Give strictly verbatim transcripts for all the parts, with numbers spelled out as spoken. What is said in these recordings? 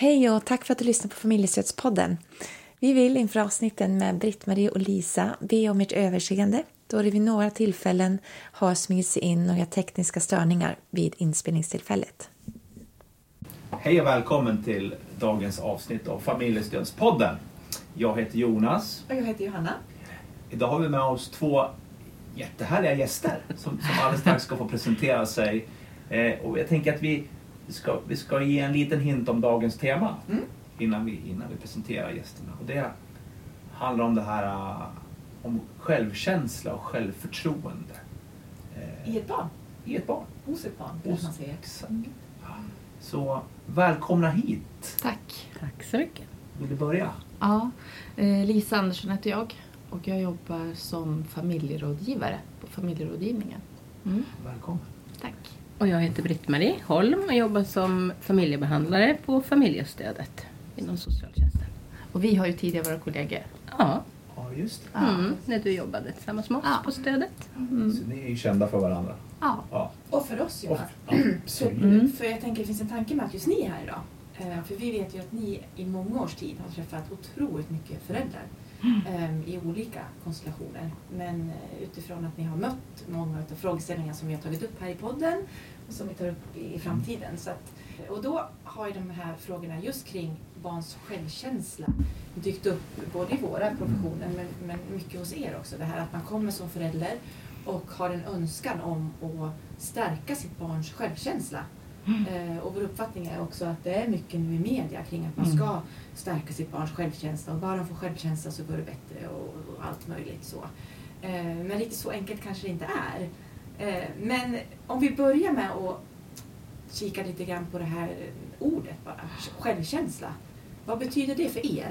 Hej och tack för att du lyssnar på Familjestödspodden. Vi vill inför avsnitten med Britt-Marie och Lisa be om ert överseende då det vid några tillfällen har smugit sig in några tekniska störningar vid inspelningstillfället. Hej och välkommen till dagens avsnitt av Familjestödspodden. Jag heter Jonas. Och jag heter Johanna. Idag har vi med oss två jättehärliga gäster som, som alldeles strax ska få presentera sig. Eh, och jag tänker att vi... Vi ska, vi ska ge en liten hint om dagens tema mm. innan, vi, innan vi presenterar gästerna. Och det handlar om det här om självkänsla och självförtroende. I ett barn. I ett barn. Hos ett barn, det man säger. Exakt. Så välkomna hit. Tack. Tack så mycket. Vill du börja? Ja, Lisa Andersson heter jag och jag jobbar som familjerådgivare på familjerådgivningen. Mm. Välkommen. Tack. Och jag heter Britt-Marie Holm och jobbar som familjebehandlare på familjestödet inom socialtjänsten. Och vi har ju tidigare våra kollegor. Ja, ja just det. Mm, när du jobbade tillsammans med oss ja. på stödet. Mm. Så ni är ju kända för varandra. Ja, ja. Och för oss ju. Ja. Mm. För jag tänker det finns en tanke med att just ni är här idag. För vi vet ju att ni i många års tid har träffat otroligt mycket föräldrar mm. i olika konstellationer. Men utifrån att ni har mött många av frågeställningar som vi har tagit upp här i podden och som vi tar upp i framtiden. Så att, och då har ju de här frågorna just kring barns självkänsla dykt upp både i våra professioner men, men mycket hos er också. Det här att man kommer som förälder och har en önskan om att stärka sitt barns självkänsla. Mm. Och vår uppfattning är också att det är mycket nu i media kring att man ska stärka sitt barns självkänsla och bara de får självkänsla så går det bättre och, och allt möjligt så. Men riktigt så enkelt kanske det inte är. Men om vi börjar med att kika lite grann på det här ordet bara, självkänsla. Vad betyder det för er?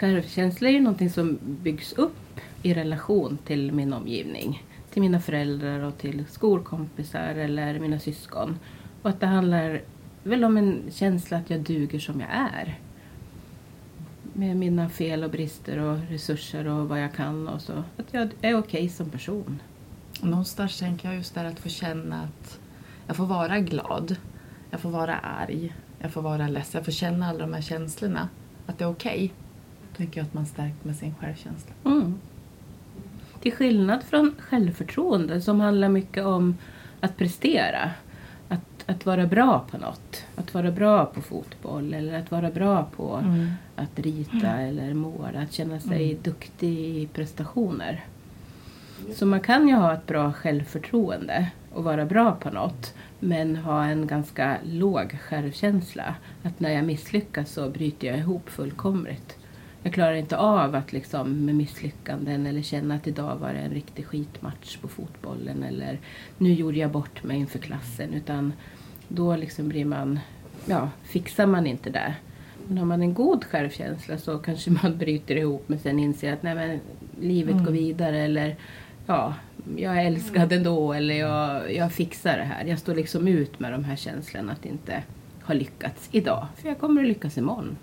Självkänsla är ju någonting som byggs upp i relation till min omgivning. Till mina föräldrar och till skolkompisar eller mina syskon. Och att det handlar väl om en känsla att jag duger som jag är. Med mina fel och brister och resurser och vad jag kan och så. Att jag är okej som person. Någonstans tänker jag just där att få känna att jag får vara glad. Jag får vara arg. Jag får vara ledsen. Jag får känna alla de här känslorna. Att det är okej. Då tänker jag att man stärkt med sin självkänsla. Mm. Till skillnad från självförtroende som handlar mycket om att prestera. Att, att vara bra på något. Att vara bra på fotboll eller att vara bra på mm. att rita mm. eller måla. Att känna sig mm. duktig i prestationer. Så man kan ju ha ett bra självförtroende och vara bra på något. Men ha en ganska låg självkänsla. Att när jag misslyckas så bryter jag ihop fullkomligt. Jag klarar inte av att liksom med misslyckanden eller känna att idag var det en riktig skitmatch på fotbollen eller nu gjorde jag bort mig inför klassen, utan då liksom blir man, ja, fixar man inte det. Men har man en god självkänsla så kanske man bryter ihop men sen inser att nej men livet mm. går vidare eller ja, jag är älskad ändå eller jag, jag fixar det här. Jag står liksom ut med de här känslorna att inte ha lyckats idag för jag kommer att lyckas imorgon.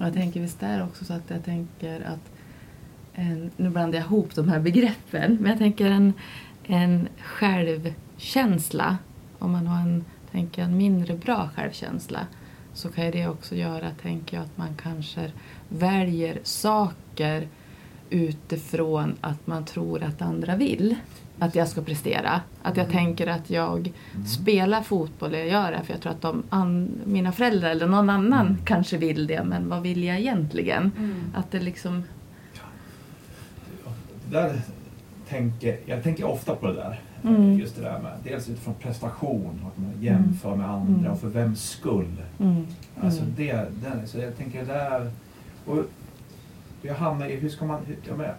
Och jag tänker visst där också så att jag tänker att, en, nu blandar jag ihop de här begreppen, men jag tänker en, en självkänsla, om man har en, tänker en mindre bra självkänsla så kan det också göra, tänker jag, att man kanske väljer saker utifrån att man tror att andra vill. Att jag ska prestera. Att jag mm. tänker att jag mm. spelar fotboll eller gör det. För jag tror att de an, mina föräldrar eller någon annan mm. kanske vill det. Men vad vill jag egentligen? Mm. Att det liksom... Där tänker, jag tänker ofta på det där. Mm. Just det där med. Dels utifrån prestation. Att man jämför mm. med andra. Mm. Och för vems skull. Mm. Alltså det, det. Så jag tänker där... Och jag hamnar i hur ska man... Hur, jag menar,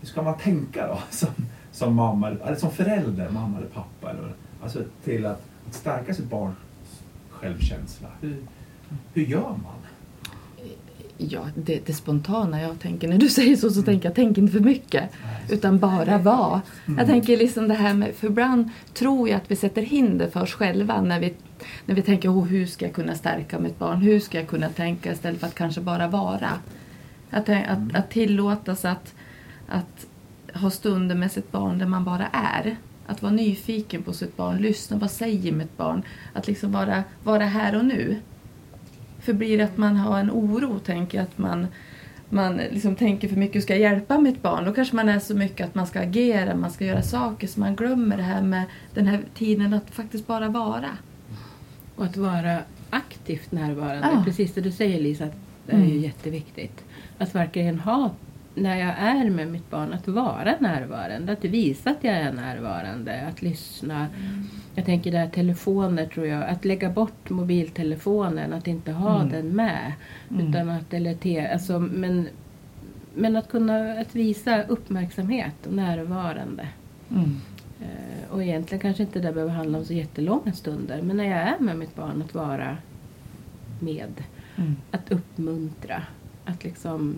hur ska man tänka då? Som, som mamma eller som förälder, mamma eller pappa eller, alltså till att, att stärka sitt barns självkänsla. Hur, hur gör man? Ja, det, det spontana jag tänker när du säger så så mm. tänker jag tänker inte för mycket Nej. utan bara vara. Mm. Jag tänker liksom det här med, för ibland tror jag att vi sätter hinder för oss själva när vi när vi tänker oh, hur ska jag kunna stärka mitt barn? Hur ska jag kunna tänka istället för att kanske bara vara? Att att, mm. att, att tillåtas att att ha stunder med sitt barn där man bara är. Att vara nyfiken på sitt barn, lyssna, vad säger mitt barn? Att liksom vara, vara här och nu. För blir det att man har en oro, tänker att man, man liksom tänker för mycket, hur ska jag hjälpa mitt barn? Då kanske man är så mycket att man ska agera, man ska göra saker, så man glömmer det här med den här tiden att faktiskt bara vara. Och att vara aktivt närvarande, ja. Precis det du säger, Lisa, att det är ju mm. jätteviktigt. Att verkligen ha, när jag är med mitt barn, att vara närvarande, att visa att jag är närvarande, att lyssna. Mm. Jag tänker där telefoner, tror jag, att lägga bort mobiltelefonen, att inte ha mm. den med, mm. utan att eller te, alltså, men men att kunna att visa uppmärksamhet och närvarande. Mm. Och egentligen kanske inte det behöver handla om så jättelånga stunder. Men när jag är med mitt barn, att vara med. Mm. Att uppmuntra. Att liksom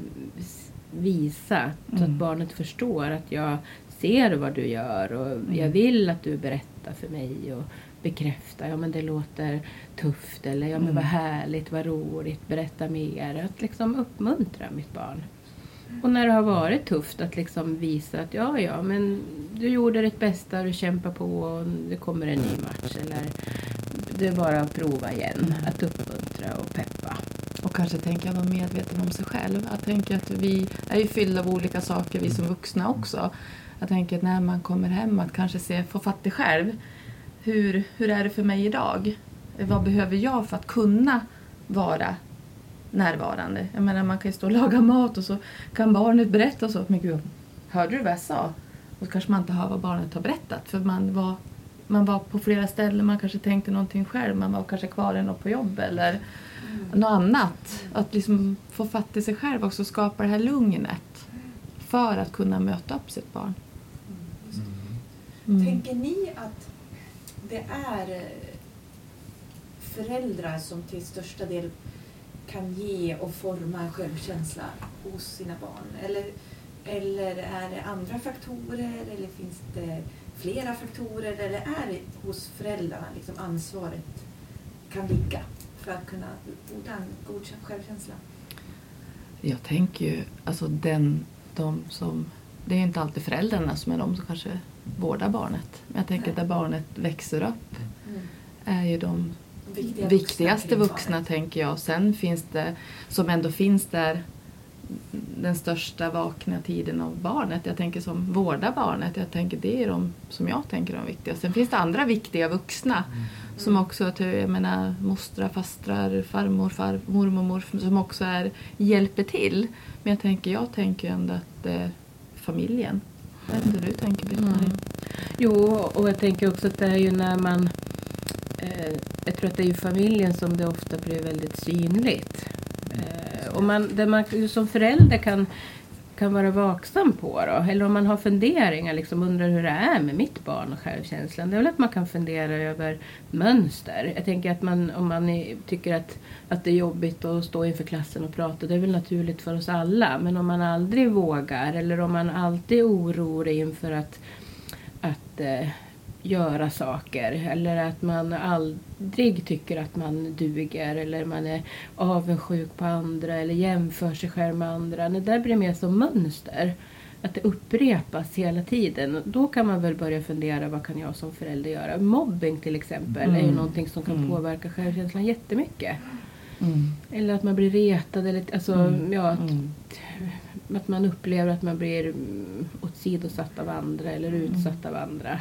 visa. Mm. Så att barnet förstår att jag ser vad du gör. Och mm. jag vill att du berättar för mig. Och bekräftar. Ja, men det låter tufft. Eller ja, men mm. vad härligt, vad roligt. Berätta mer. Att liksom uppmuntra mitt barn. Och när det har varit tufft, att liksom visa att ja, ja, men du gjorde ditt bästa, du kämpar på och det kommer en ny match. Eller det är bara att prova igen, att uppmuntra och peppa. Och kanske tänka vara medveten om sig själv. Att tänka att vi är ju fyllda av olika saker, vi som vuxna också. Att tänka att när man kommer hem, att kanske se, få fatt i själv. Hur, hur är det för mig idag? Vad behöver jag för att kunna vara närvarande? Jag menar, man kan ju stå och laga mat och så kan barnet berätta och så. Men gud, hörde du vad jag sa? Och kanske man inte hör vad barnet har berättat. För man var, man var på flera ställen, man kanske tänkte någonting själv. Man var kanske kvar än på jobb eller mm. något annat. Att liksom få fatt i sig själv också, skapa det här lugnet. För att kunna möta upp sitt barn. Mm. Mm. Tänker ni att det är föräldrar som till största del kan ge och forma en självkänsla hos sina barn? Eller, eller är det andra faktorer? Eller finns det flera faktorer? Eller är det hos föräldrarna liksom ansvaret kan ligga för att kunna få en god självkänsla? Jag tänker ju, alltså den, de som, det är inte alltid föräldrarna som är de som kanske vårdar barnet. Men jag tänker att där barnet växer upp mm. är ju de Viktiga viktigaste vuxna, vuxna tänker jag. Sen finns det, som ändå finns där, den största vakna tiden av barnet. Jag tänker som vårda barnet. Jag tänker det är de som jag tänker de viktiga. Sen finns det andra viktiga vuxna. Mm. Som också, jag menar, mostrar, fastrar, farmor, far, mormor, morfar. Som också är, hjälper till. Men jag tänker, jag tänker ändå att eh, familjen. Jag vet inte hur du tänker, Britt-Marie. Mm. Jo, och jag tänker också att det är ju när man... Jag tror att det är ju familjen som det ofta blir väldigt synligt. Och man, där man som förälder kan, kan vara vaksam på då. Eller om man har funderingar, liksom undrar hur det är med mitt barn och självkänslan. Det är väl att man kan fundera över mönster. Jag tänker att man, om man tycker att, att det är jobbigt att stå inför klassen och prata. Det är väl naturligt för oss alla. Men om man aldrig vågar eller om man alltid är orolig inför att... att göra saker, eller att man aldrig tycker att man duger, eller man är avundsjuk på andra eller jämför sig själv med andra. Det där blir mer som mönster, att det upprepas hela tiden. Då kan man väl börja fundera, vad kan jag som förälder göra? Mobbing till exempel mm. är ju någonting som kan mm. påverka självkänslan jättemycket. Mm. Eller att man blir retad eller alltså, mm. ja, att, mm. att man upplever att man blir åsidosatt av andra eller utsatt mm. av andra.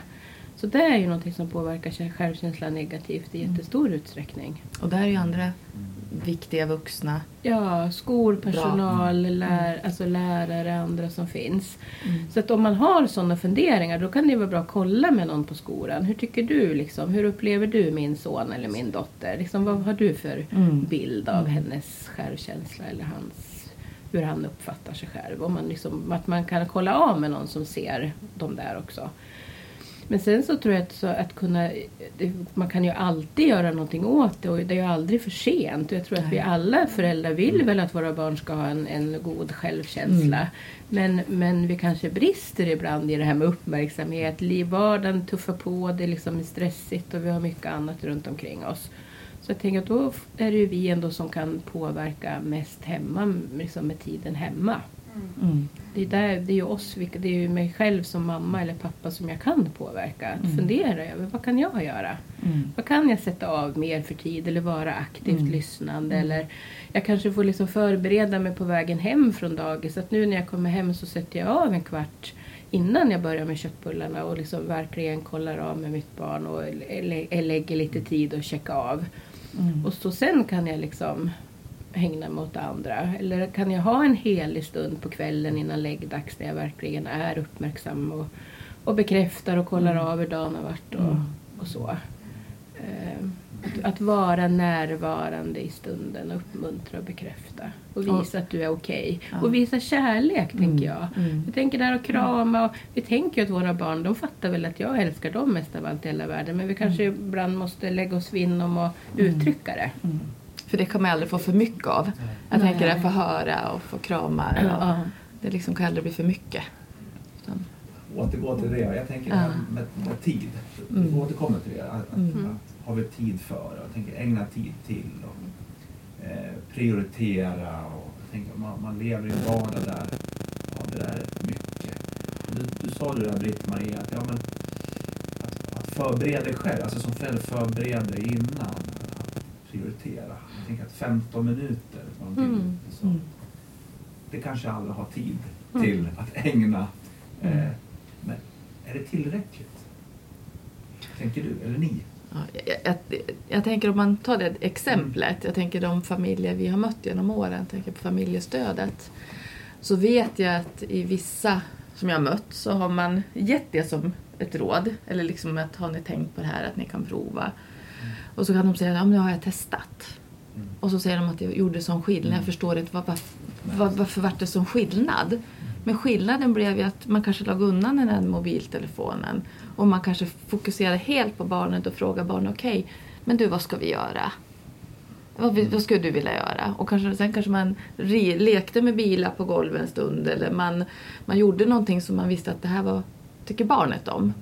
Så det är ju någonting som påverkar självkänslan negativt i jättestor utsträckning. Och där är ju andra viktiga vuxna. Ja, skolpersonal, mm. lär, alltså lärare, andra som finns. Mm. Så att om man har sådana funderingar, då kan det vara bra att kolla med någon på skolan. Hur tycker du liksom, hur upplever du min son eller min dotter? Liksom, vad har du för mm. bild av hennes självkänsla eller hans, hur han uppfattar sig själv? Om man liksom, att man kan kolla av med någon som ser dem där också. Men sen så tror jag att, så att kunna, man kan ju alltid göra någonting åt det, och det är ju aldrig för sent. Jag tror att vi alla föräldrar vill mm. väl att våra barn ska ha en, en god självkänsla. Mm. Men, men vi kanske brister ibland i det här med uppmärksamhet. Vardagen tuffar på, det är liksom stressigt och vi har mycket annat runt omkring oss. Så jag tänker att då är det ju vi ändå som kan påverka mest hemma, liksom med tiden hemma. Mm. Mm. Det, där, det är ju oss, det är ju mig själv som mamma eller pappa som jag kan påverka. Att mm. fundera över, vad kan jag göra? Mm. Vad kan jag sätta av mer för tid eller vara aktivt mm. lyssnande? Mm. Eller jag kanske får liksom förbereda mig på vägen hem från dagis. Att nu när jag kommer hem så sätter jag av en kvart innan jag börjar med köttbullarna. Och liksom verkligen kollar av med mitt barn och lä- lägger lite tid och checka av. Mm. Och så sen kan jag liksom hängna mot andra. Eller kan jag ha en helig stund på kvällen innan läggdags där jag verkligen är uppmärksam och, och bekräftar och kollar mm. av hur dagen har varit och, mm. och så. Eh, att, att vara närvarande i stunden och uppmuntra och bekräfta. Och visa att du är okej. Okay. Ja. Och visa kärlek mm. tänker jag. Mm. Jag tänker där och krama. Och vi tänker ju att våra barn, de fattar väl att jag älskar dem mest av allt i hela världen. Men vi kanske mm. ibland måste lägga oss vinnom och uttrycka det. Mm. För det kommer jag aldrig få för mycket av. Jag Nej. tänker att få höra och få kramar. Och ja. Det liksom kan aldrig bli för mycket. Återgå till det. Jag tänker ja. med, med tid. Mm. Återkommer till det. Att, mm. att, har vi tid för. Jag tänker ägna tid till. Och, eh, prioritera. Och, jag tänker, man, man lever i en vardag där. Ja, det där är mycket. Du, du sa det där, Britt-Marie. Att, ja, men, att, att förbereda dig själv. Alltså som förälder, förbereda dig innan. Prioritera. Jag tänker att femton minuter mm. så, det kanske alla har tid mm. till att ägna mm. eh, men är det tillräckligt? Tänker du eller ni? Ja, jag, jag, jag tänker om man tar det exemplet, jag tänker de familjer vi har mött genom åren, jag tänker på familjestödet, så vet jag att i vissa som jag har mött så har man gett det som ett råd, eller liksom att har ni tänkt på det här att ni kan prova. Och så kan de säga, ja men nu har jag testat. Mm. Och så säger de att jag gjorde sån skillnad. Mm. Jag förstår inte, var, var, var, varför var det sån skillnad? Mm. Men skillnaden blev ju att man kanske lag undan den här mobiltelefonen. Och man kanske fokuserade helt på barnet och frågade barnet, okej, okay, men du vad ska vi göra? Vad, vad skulle du vilja göra? Och kanske, sen kanske man re, lekte med bilar på golvet en stund. Eller man, man gjorde någonting som man visste att det här var, tycker barnet om.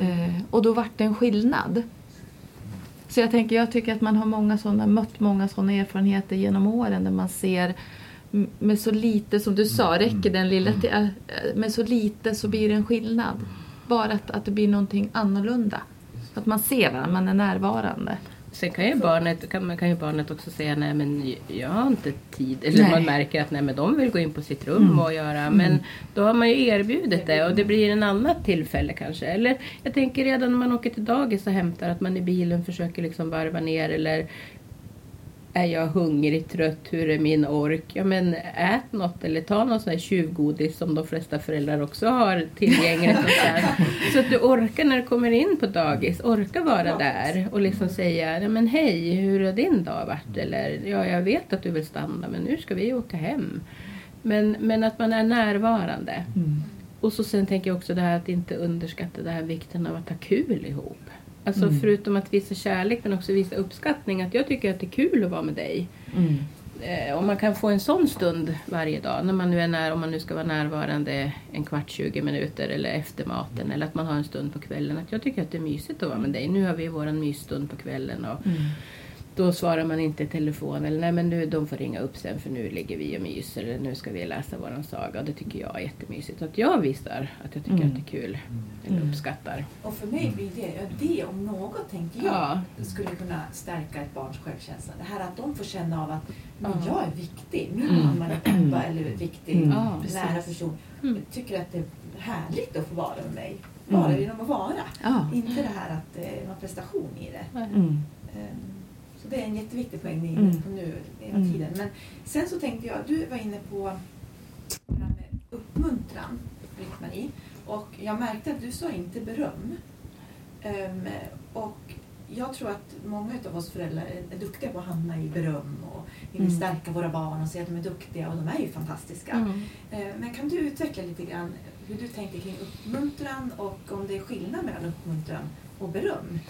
Eh, och då var det en skillnad. Så jag tänker, jag tycker att man har många sådana, mött många sådana erfarenheter genom åren där man ser med så lite, som du sa, räcker den lilla, med så lite så blir det en skillnad. Bara att, att det blir någonting annorlunda. Att man ser varandra, man är närvarande. Sen kan ju barnet, kan, kan ju barnet också säga, nej men jag har inte tid. Eller nej. Man märker att nej men de vill gå in på sitt rum mm. och göra. Men mm. då har man ju erbjudit det och det blir en annat tillfälle kanske. Eller jag tänker redan när man åker till dagis och hämtar att man i bilen försöker liksom varva ner. Eller är jag hungrig, trött, hur är min ork? Ja men ät något eller ta någon sån här tjuvgodis som de flesta föräldrar också har tillgängligt. Och så, så att du orkar när du kommer in på dagis, orkar vara där och liksom säga, men hej, hur har din dag varit? Eller ja, jag vet att du vill stanna men nu ska vi åka hem. Men, men att man är närvarande. Mm. Och så sen tänker jag också det här att inte underskatta det här vikten av att ha kul ihop. Alltså mm. förutom att visa kärlek men också visa uppskattning. Att jag tycker att det är kul att vara med dig. Mm. Eh, och man kan få en sån stund varje dag. När man nu är när, om man nu ska vara närvarande en kvart, tjugo minuter eller efter maten. Mm. Eller att man har en stund på kvällen. Att jag tycker att det är mysigt att vara med dig. Nu har vi våran mysstund på kvällen. Och mm. då svarar man inte i telefon. Eller nej men nu, de får ringa upp sen för nu ligger vi och myser. Eller nu ska vi läsa våran saga. Och det tycker jag är jättemysigt. Att jag visar att jag tycker mm. att det är kul. Eller uppskattar. Och för mig blir det, det om något tänker jag ja. skulle kunna stärka ett barns självkänsla. Det här att de får känna av att men jag är viktig. Min mm. mamma eller pappa eller viktig. Mm. Nära person. Mm. Tycker att det är härligt att få vara med mig. Bara mm. genom att vara. Ja. Inte det här att det är någon prestation i det. Mm. Um, Så det är en jätteviktig poäng ni är inne på nu hela mm. tiden. Men sen så tänkte jag, du var inne på uppmuntran, Britt-Marie. Och jag märkte att du sa inte beröm. Um, och jag tror att många av oss föräldrar är duktiga på att hamna i beröm. Och vi vill mm. stärka våra barn och se att de är duktiga och de är ju fantastiska. Mm. Uh, men kan du utveckla lite grann hur du tänkte kring uppmuntran och om det är skillnad mellan uppmuntran och beröm?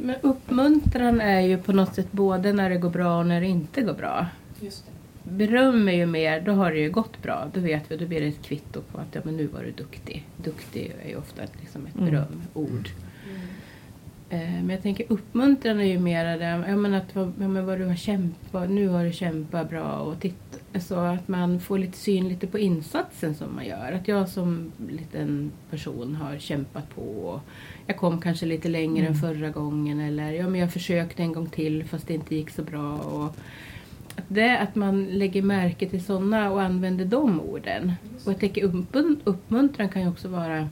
Men uppmuntran är ju på något sätt både när det går bra och när det inte går bra. Just det. Beröm är ju mer, då har det ju gått bra. Då vet vi, då blir det ett kvitto på att ja, men nu var du duktig. Duktig är ju ofta liksom ett mm. berömord. Mm. Men jag tänker uppmuntran är ju mera det, jag menar att vad, men vad du har kämpat, nu har du kämpat bra och titta, så att man får lite syn lite på insatsen som man gör. Att jag som liten person har kämpat på och jag kom kanske lite längre mm. än förra gången, eller ja, men jag försökte en gång till fast det inte gick så bra. Och att det att man lägger märke till sådana och använder de orden. Och jag tänker uppmunt- uppmuntran kan ju också vara...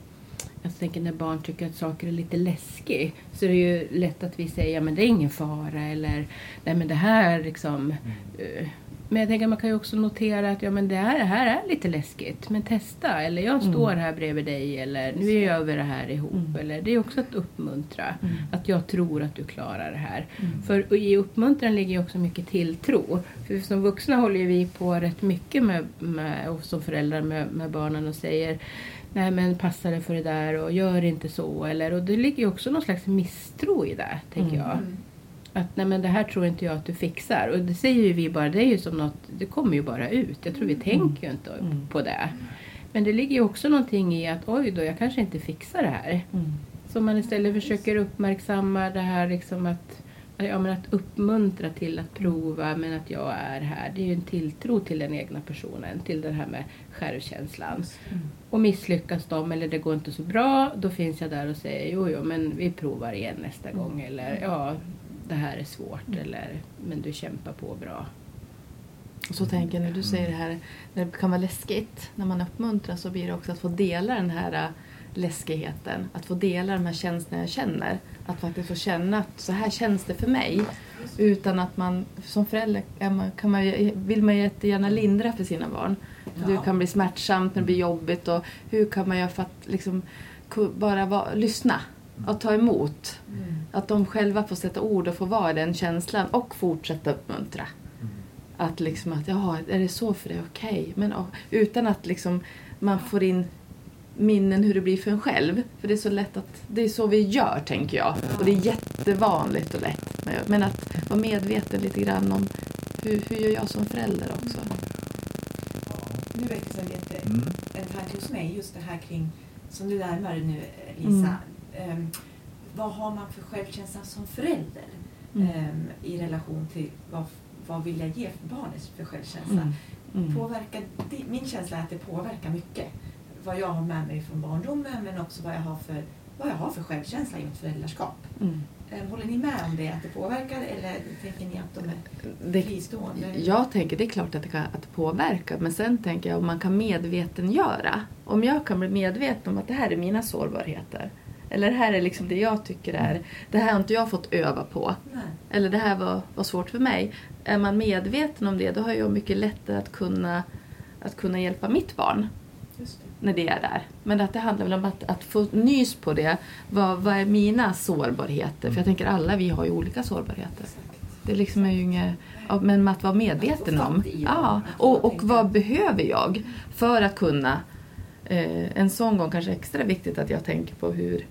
Jag tänker när barn tycker att saker är lite läskiga, så det är ju lätt att vi säger ja, men det är ingen fara, eller nej, men det här liksom. Mm. Men jag tänker man kan ju också notera att ja, men det här, det här är lite läskigt, men testa, eller jag står här bredvid dig, eller nu gör vi det här ihop. Mm. Eller det är också att uppmuntra, mm. att jag tror att du klarar det här. Mm. För i uppmuntran ligger ju också mycket tilltro. För som vuxna håller ju vi på rätt mycket med, med och som föräldrar med, med barnen och säger nej, men passa dig för det där och gör inte så, eller, och det ligger ju också någon slags misstro i det, tänker mm. jag. Att nej, men det här tror inte jag att du fixar, och det säger ju vi bara, det är ju som något, det kommer ju bara ut. Jag tror vi mm. tänker ju inte mm. på det. Men det ligger ju också någonting i att oj då, jag kanske inte fixar det här. Mm. Så man istället försöker uppmärksamma det här liksom, att ja, men att uppmuntra till att prova, men att jag är här. Det är ju en tilltro till den egna personen, till det här med självkänslan. Mm. Och misslyckas de, eller det går inte så bra, då finns jag där och säger jo, jo, men vi provar igen nästa mm. gång. Eller ja, det här är svårt, mm. eller men du kämpar på bra. Och så tänker jag när du säger det här, när det kan vara läskigt, när man uppmuntrar, så blir det också att få dela den här läskigheten, att få dela de här känslorna jag känner, att faktiskt få känna att så här känns det för mig, utan att man som förälder kan man, vill man jättegärna lindra för sina barn, ja. Det kan bli smärtsamt när det blir jobbigt, och hur kan man göra för att liksom bara va, lyssna och ta emot, mm. att de själva får sätta ord och får vara i den känslan och fortsätta uppmuntra, mm. att liksom att ja, är det så för dig, okej, okay. men och, utan att liksom man får in minnen hur det blir för en själv. För det är så lätt att, det är så vi gör, tänker jag. Och det är jättevanligt och lätt. Men att vara medveten lite grann om hur, hur gör jag som förälder också. Nu växer det jätte, en tanke hos mig, just det här kring, som du närmar dig nu, Lisa. Mm. Um, vad har man för självkänsla som förälder? Um, mm. I relation till vad, vad vill jag ge för barnet för självkänsla? Mm. Mm. Påverkar, min känsla är att det påverkar mycket. Vad jag har med mig från barndomen, men också vad jag har för, vad jag har för självkänsla i mitt föräldraskap. Mm. Håller ni med om det, att det påverkar, eller tänker ni att de är fristående? Jag tänker det är klart att det, kan, att det påverkar, men sen tänker jag om man kan medvetengöra. Om jag kan bli medveten om att det här är mina sårbarheter. Eller det här är liksom det jag tycker är, det här har inte jag fått öva på. Nej. Eller det här var, var svårt för mig. Är man medveten om det, då har jag mycket lättare att kunna, att kunna hjälpa mitt barn. Just det. När det är där. Men att det handlar väl om att, att få nys på det. Vad, vad är mina sårbarheter? Mm. För jag tänker alla vi har ju olika sårbarheter. Exakt. Det liksom är ju inget... Ja, men att vara medveten om. Ja. Och, och vad behöver jag för att kunna... Eh, en sån gång kanske extra viktigt att jag tänker på hur...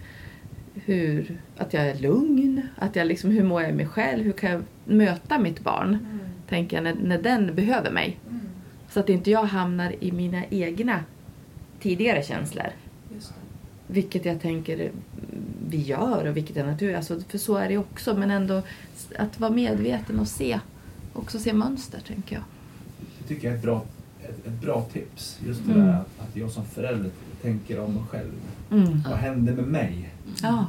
hur att jag är lugn. Att jag liksom, hur mår jag mig själv? Hur kan jag möta mitt barn? Mm. Tänker jag när, när den behöver mig. Mm. Så att inte jag hamnar i mina egna... tidigare känslor. Just det. Vilket jag tänker vi gör, och vilket är naturligt. Alltså, för så är det också. Men ändå att vara medveten och se. Också se mönster, tänker jag. Det tycker jag är ett bra, ett, ett bra tips. Just det mm. där att, att jag som förälder tänker om mig själv. Mm. Vad hände med mig? Mm. Mm.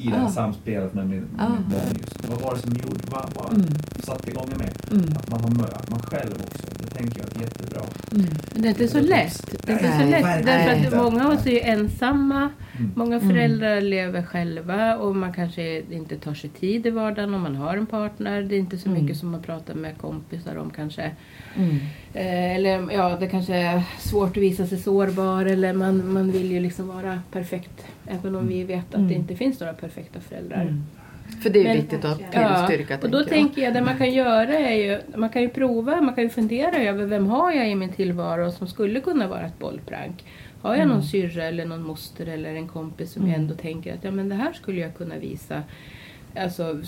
I det här mm. samspelet med min, med mm. min barn just. Vad var det som gjorde? Vad, vad mm. satte igång med? Mm. Att man har mö, att man själv också. Tänker jag jättebra. Mm. Det är inte så lätt. Det är inte så lätt. Därför att många av oss är ju ensamma. Många föräldrar mm. lever själva. Och man kanske inte tar sig tid i vardagen. Om man har en partner. Det är inte så mycket mm. som man pratar med kompisar om kanske. Mm. Eh, eller ja, det kanske är svårt att visa sig sårbar. Eller man, man vill ju liksom vara perfekt. Även om vi vet att mm. det inte finns några perfekta föräldrar. Mm. För det är men, viktigt att tillstyrka. Ja, och då tänker jag, tänker jag det man kan göra är ju, man kan ju prova, man kan ju fundera över vem har jag i min tillvaro som skulle kunna vara ett bollprank. Har jag mm. någon syrra eller någon moster eller en kompis som mm. jag ändå tänker att ja, men det här skulle jag kunna visa, alltså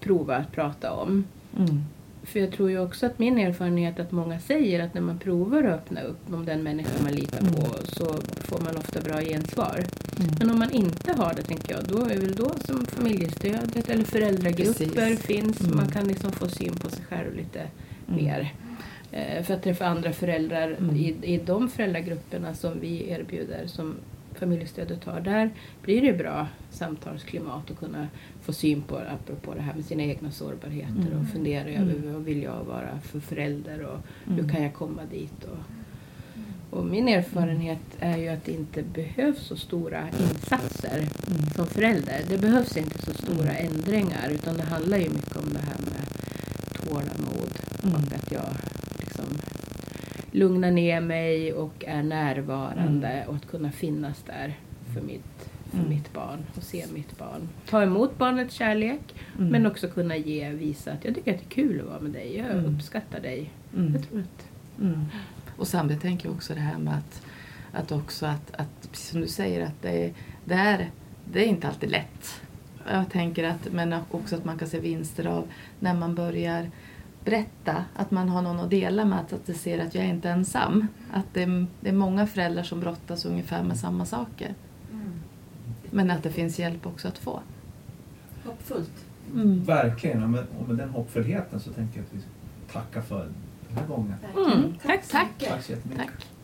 prova att prata om. Mm. För jag tror ju också att min erfarenhet att många säger att när man provar att öppna upp om den människa man litar på mm. så får man ofta bra gensvar. Mm. Men om man inte har det, tänker jag, då är väl då som familjestödet eller föräldragrupper Precis. finns. Mm. Man kan liksom få syn på sig själv lite mm. mer. Eh, för att träffa andra föräldrar mm. i, i de föräldragrupperna som vi erbjuder som familjestödet har, där blir det bra samtalsklimat och kunna få syn på apropå det här med sina egna sårbarheter mm. och fundera över mm. vad vill jag vara för förälder och mm. hur kan jag komma dit och, och min erfarenhet är ju att det inte behövs så stora insatser mm. som förälder. Det behövs inte så stora mm. ändringar, utan det handlar ju mycket om det här med tålamod mm. och att jag liksom lugna ner mig och är närvarande mm. och att kunna finnas där för mitt, för mm. mitt barn och se mitt barn. Ta emot barnets kärlek mm. men också kunna ge visa att jag tycker att det är kul att vara med dig. Jag mm. uppskattar dig. Mm. Jag tror att... mm. Och samtidigt tänker jag också det här med att, att också att, att precis som du säger att det är, det är, det är inte alltid lätt. Jag tänker att, men också att man kan se vinster av när man börjar berätta, att man har någon att dela med, att, att det ser att jag är inte ensam. Att det är, det är många föräldrar som brottas ungefär med samma saker. Mm. Men att det finns hjälp också att få. Hoppfullt. Mm. Verkligen, och med, och med den hoppfullheten så tänker jag att vi tackar för den här gången. Mm. Tack, tack. Tack så jättemycket. Tack.